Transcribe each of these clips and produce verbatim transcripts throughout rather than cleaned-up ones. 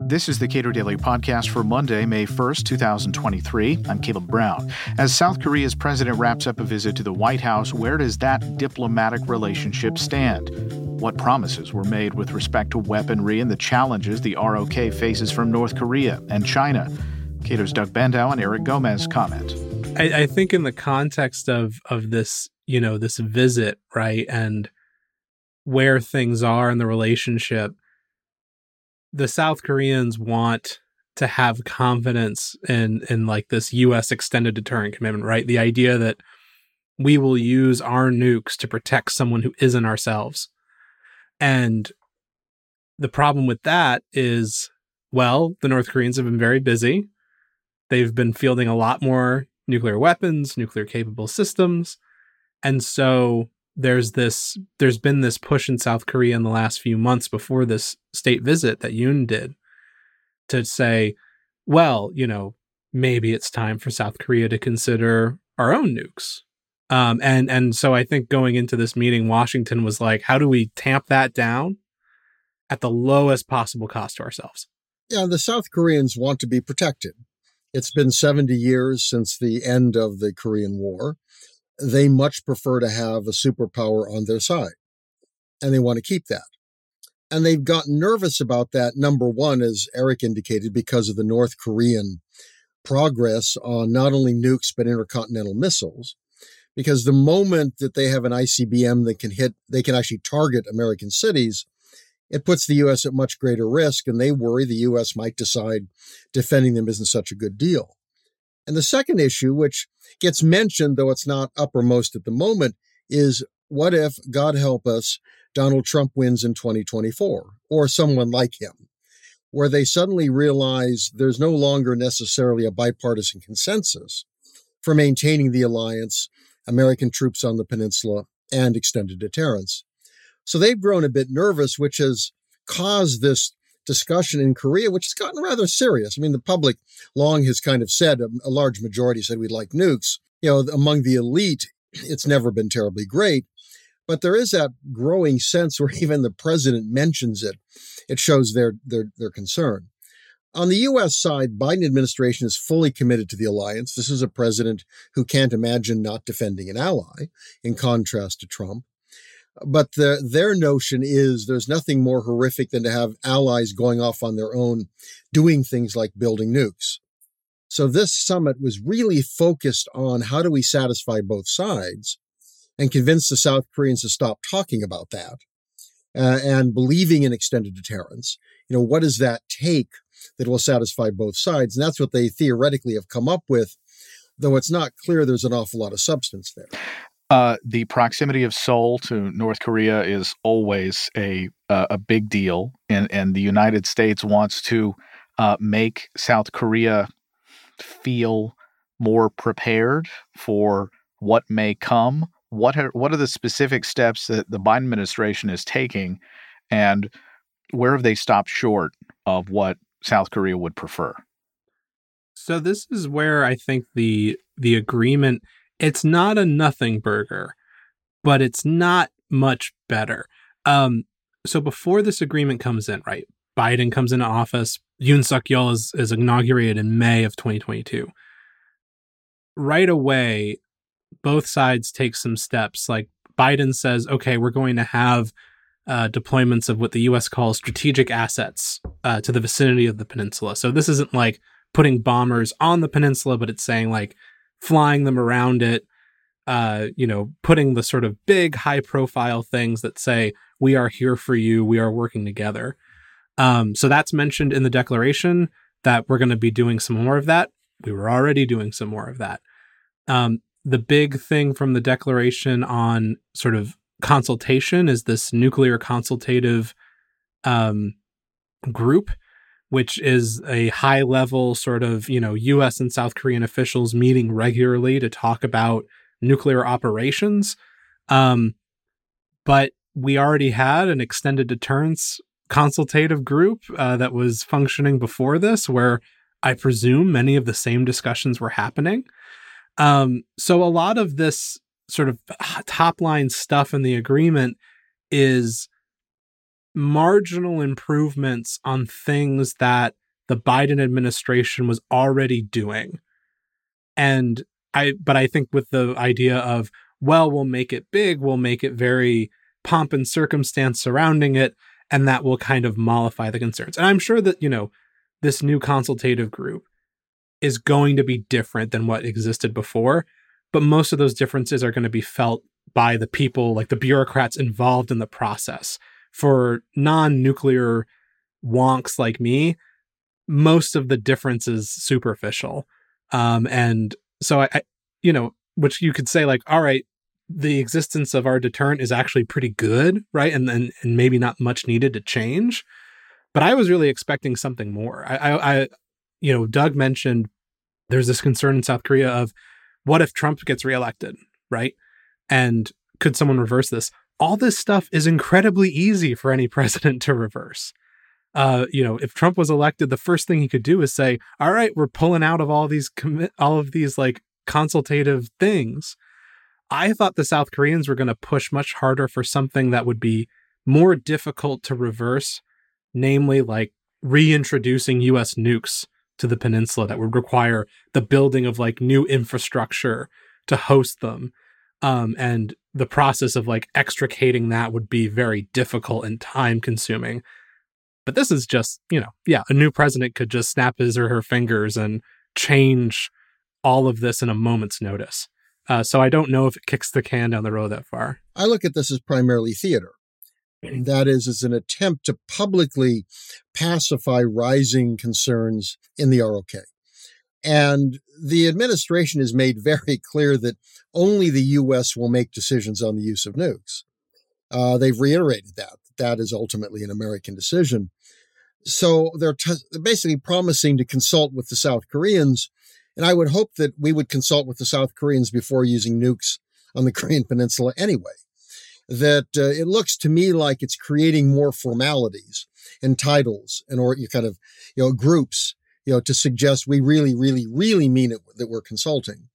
This is the Cato Daily Podcast for Monday, May first, twenty twenty-three. I'm Caleb Brown. As South Korea's president wraps up a visit to the White House, where does that diplomatic relationship stand? What promises were made with respect to weaponry and the challenges the R O K faces from North Korea and China? Cato's Doug Bandow and Eric Gomez comment. I, I think in the context of of this, you know, this visit, right, and where things are in the relationship, the South Koreans want to have confidence in, in like this U S extended deterrent commitment, right? The idea that we will use our nukes to protect someone who isn't ourselves. And the problem with that is, well, the North Koreans have been very busy. They've been fielding a lot more nuclear weapons, nuclear capable systems. And so There's this. There's been this push in South Korea in the last few months before this state visit that Yoon did to say, well, you know, maybe it's time for South Korea to consider our own nukes. Um, and and so I think going into this meeting, Washington was like, how do we tamp that down at the lowest possible cost to ourselves? Yeah, the South Koreans want to be protected. It's been seventy years since the end of the Korean War. They much prefer to have a superpower on their side, and they want to keep that. And they've gotten nervous about that, number one, as Eric indicated, because of the North Korean progress on not only nukes, but intercontinental missiles, because the moment that they have an I C B M that can hit, they can actually target American cities, it puts the U S at much greater risk, and they worry the U S might decide defending them isn't such a good deal. And the second issue, which gets mentioned, though it's not uppermost at the moment, is what if, God help us, Donald Trump wins in twenty twenty-four, or someone like him, where they suddenly realize there's no longer necessarily a bipartisan consensus for maintaining the alliance, American troops on the peninsula, and extended deterrence. So they've grown a bit nervous, which has caused this discussion in Korea, which has gotten rather serious. I mean, the public long has kind of said, a, a large majority said we'd like nukes. You know, among the elite, it's never been terribly great. But there is that growing sense where even the president mentions it. It shows their their their concern. On the U S side, Biden administration is fully committed to the alliance. This is a president who can't imagine not defending an ally, in contrast to Trump. But the, their notion is there's nothing more horrific than to have allies going off on their own, doing things like building nukes. So this summit was really focused on how do we satisfy both sides and convince the South Koreans to stop talking about that uh, and believing in extended deterrence. You know, what does that take that will satisfy both sides? And that's what they theoretically have come up with, though it's not clear there's an awful lot of substance there. Uh, the proximity of Seoul to North Korea is always a uh, a big deal, and, and the United States wants to uh, make South Korea feel more prepared for what may come. What are, what are the specific steps that the Biden administration is taking, and where have they stopped short of what South Korea would prefer? So this is where I think the the agreement... It's not a nothing burger, but it's not much better. Um, so before this agreement comes in, right, Biden comes into office. Yoon Suk-yeol is, is inaugurated in May of twenty twenty-two. Right away, both sides take some steps. Like Biden says, okay, we're going to have uh, deployments of what the U S calls strategic assets uh, to the vicinity of the peninsula. So this isn't like putting bombers on the peninsula, but it's saying like, flying them around it, uh, you know, putting the sort of big, high-profile things that say, we are here for you, we are working together. Um, so that's mentioned in the declaration that we're going to be doing some more of that. We were already doing some more of that. Um, the big thing from the declaration on sort of consultation is this nuclear consultative um, group, which is a high-level sort of, you know, U S and South Korean officials meeting regularly to talk about nuclear operations. Um, but we already had an extended deterrence consultative group uh, that was functioning before this, where I presume many of the same discussions were happening. Um, so a lot of this sort of top-line stuff in the agreement is marginal improvements on things that the Biden administration was already doing. And I, but I think with the idea of, well, we'll make it big, we'll make it very pomp and circumstance surrounding it, and that will kind of mollify the concerns. And I'm sure that, you know, this new consultative group is going to be different than what existed before, but most of those differences are going to be felt by the people, like the bureaucrats involved in the process. For non-nuclear wonks like me, most of the difference is superficial. Um, and so I, I, you know, which you could say like, all right, the existence of our deterrent is actually pretty good, right? And and, and maybe not much needed to change. But I was really expecting something more. I, I, I, you know, Doug mentioned there's this concern in South Korea of what if Trump gets reelected, right? And could someone reverse this? All this stuff is incredibly easy for any president to reverse. Uh, you know, if Trump was elected, the first thing he could do is say, all right, we're pulling out of all these commi- all of these like consultative things. I thought the South Koreans were going to push much harder for something that would be more difficult to reverse, namely like reintroducing U S nukes to the peninsula that would require the building of like new infrastructure to host them. Um, and the process of like extricating that would be very difficult and time consuming. But this is just, you know, yeah, a new president could just snap his or her fingers and change all of this in a moment's notice. Uh, so I don't know if it kicks the can down the road that far. I look at this as primarily theater. And that is, is an attempt to publicly pacify rising concerns in the R O K. And the administration has made very clear that only the U S will make decisions on the use of nukes. Uh, they've reiterated that. That is ultimately an American decision. So they're, t- they're basically promising to consult with the South Koreans. And I would hope that we would consult with the South Koreans before using nukes on the Korean Peninsula anyway. That uh, it looks to me like it's creating more formalities and titles and or you kind of, you know, groups, you know, to suggest we really, really, really mean it that we're consulting.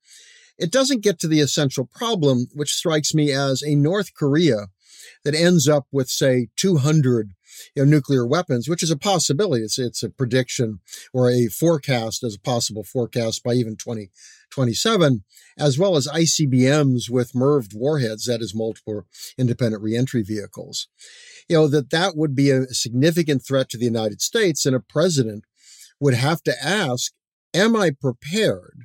It doesn't get to the essential problem, which strikes me as a North Korea that ends up with, say, two hundred you know, nuclear weapons, which is a possibility. It's it's a prediction or a forecast as a possible forecast by even twenty twenty-seven, as well as I C B Ms with MIRVed warheads, that is multiple independent reentry vehicles. You know, that that would be a significant threat to the United States, and a president would have to ask, am I prepared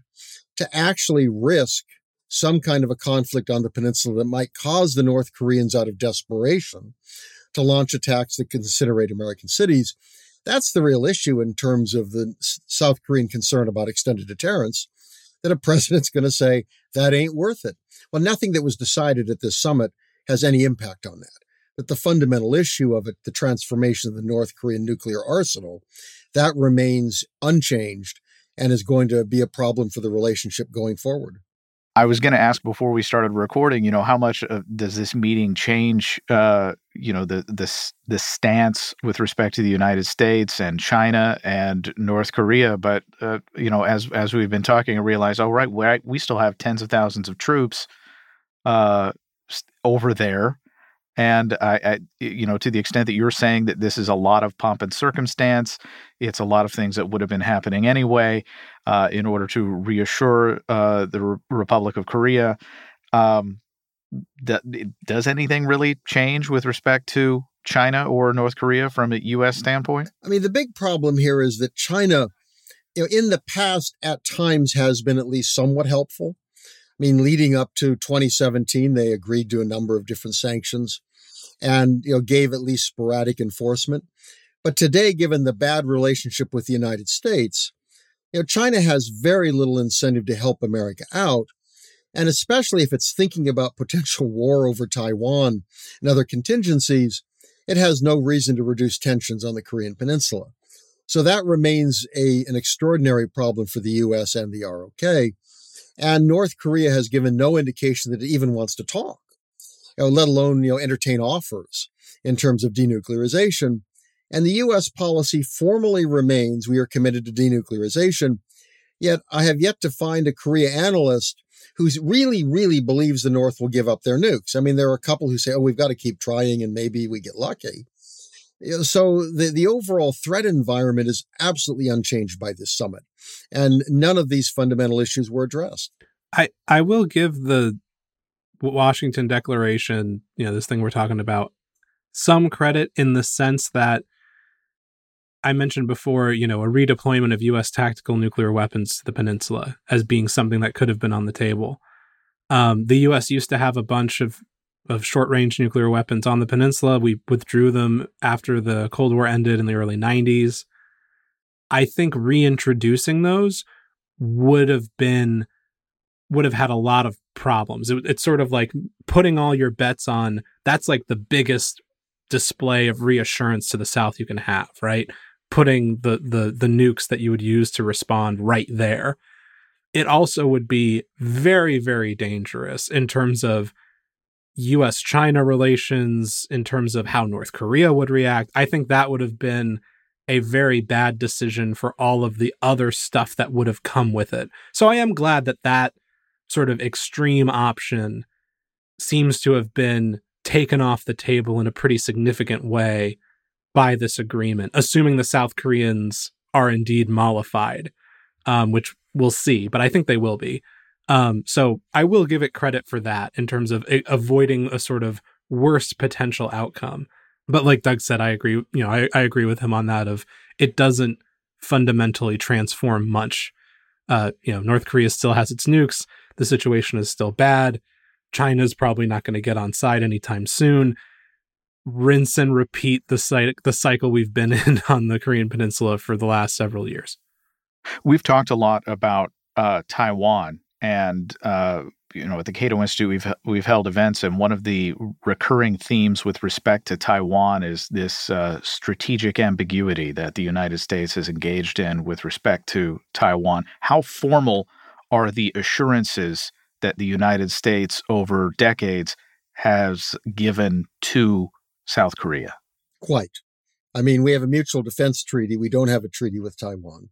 to actually risk some kind of a conflict on the peninsula that might cause the North Koreans out of desperation to launch attacks that could incinerate American cities? That's the real issue in terms of the South Korean concern about extended deterrence, that a president's going to say, that ain't worth it. Well, nothing that was decided at this summit has any impact on that. That the fundamental issue of it, the transformation of the North Korean nuclear arsenal, that remains unchanged and is going to be a problem for the relationship going forward. I was going to ask before we started recording, you know, how much uh, does this meeting change, uh, you know, the, the the stance with respect to the United States and China and North Korea? But, uh, you know, as as we've been talking, I realize, oh, right, we, we still have tens of thousands of troops uh, over there. And, I, I, you know, to the extent that you're saying that this is a lot of pomp and circumstance, it's a lot of things that would have been happening anyway uh, in order to reassure uh, the Re- Republic of Korea. Um, th- does anything really change with respect to China or North Korea from a U S standpoint? I mean, the big problem here is that China, you know, in the past at times has been at least somewhat helpful. I mean, leading up to twenty seventeen, they agreed to a number of different sanctions and, you know, gave at least sporadic enforcement. But today, given the bad relationship with the United States, you know, China has very little incentive to help America out. And especially if it's thinking about potential war over Taiwan and other contingencies, it has no reason to reduce tensions on the Korean Peninsula. So that remains a, an extraordinary problem for the U S and the R O K. And North Korea has given no indication that it even wants to talk, you know, let alone, you know, entertain offers in terms of denuclearization. And the U S policy formally remains, we are committed to denuclearization. Yet I have yet to find a Korea analyst who's really, really believes the North will give up their nukes. I mean, there are a couple who say, oh, we've got to keep trying and maybe we get lucky. So the, the overall threat environment is absolutely unchanged by this summit, and none of these fundamental issues were addressed. I, I will give the Washington Declaration, you know, this thing we're talking about, some credit in the sense that I mentioned before, you know, a redeployment of U S tactical nuclear weapons to the peninsula as being something that could have been on the table. Um, the U S used to have a bunch of of short-range nuclear weapons on the peninsula. We withdrew them after the Cold War ended in the early nineties. I think reintroducing those would have been, would have had a lot of problems. It, it's sort of like putting all your bets on, that's like the biggest display of reassurance to the South you can have, right? Putting the the the nukes that you would use to respond right there. It also would be very, very dangerous in terms of U S China relations, in terms of how North Korea would react. I think that would have been a very bad decision for all of the other stuff that would have come with it. So I am glad that that sort of extreme option seems to have been taken off the table in a pretty significant way by this agreement, assuming the South Koreans are indeed mollified, um, which we'll see, but I think they will be. Um, so I will give it credit for that in terms of a- avoiding a sort of worst potential outcome. But like Doug said, I agree, you know, I, I agree with him on that of it doesn't fundamentally transform much. Uh, you know, North Korea still has its nukes. The situation is still bad. China's probably not going to get on side anytime soon. Rinse and repeat the, cy- the cycle we've been in on the Korean Peninsula for the last several years. We've talked a lot about uh, Taiwan. And, uh, you know, at the Cato Institute, we've we've held events, and one of the recurring themes with respect to Taiwan is this uh, strategic ambiguity that the United States is engaged in with respect to Taiwan. How formal are the assurances that the United States over decades has given to South Korea? Quite. I mean, we have a mutual defense treaty. We don't have a treaty with Taiwan.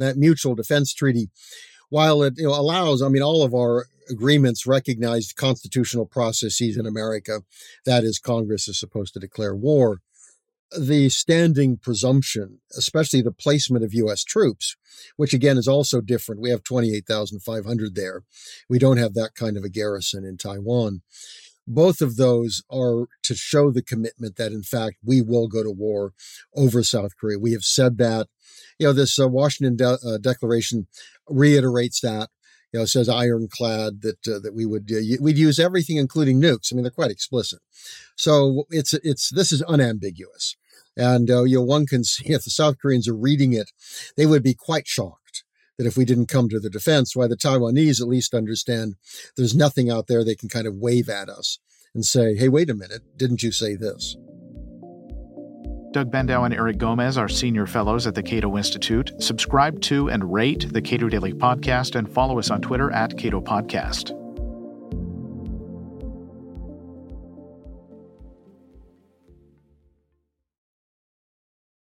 That mutual defense treaty, while it, you know, allows, I mean, all of our agreements recognize constitutional processes in America. That is, Congress is supposed to declare war. The standing presumption, especially the placement of U S troops, which again is also different. We have twenty-eight thousand five hundred there. We don't have that kind of a garrison in Taiwan. Both of those are to show the commitment that, in fact, we will go to war over South Korea. We have said that. You know, this uh, Washington de- uh, Declaration reiterates that. You know, it says ironclad that uh, that we would uh, y- we'd use everything, including nukes. I mean, they're quite explicit. So it's it's this is unambiguous, and uh, you know, one can see if the South Koreans are reading it, they would be quite shocked that if we didn't come to the defense, why the Taiwanese at least understand there's nothing out there they can kind of wave at us and say, hey, wait a minute, didn't you say this? Doug Bandow and Eric Gomez are senior fellows at the Cato Institute. Subscribe to and rate the Cato Daily Podcast and follow us on Twitter at Cato Podcast.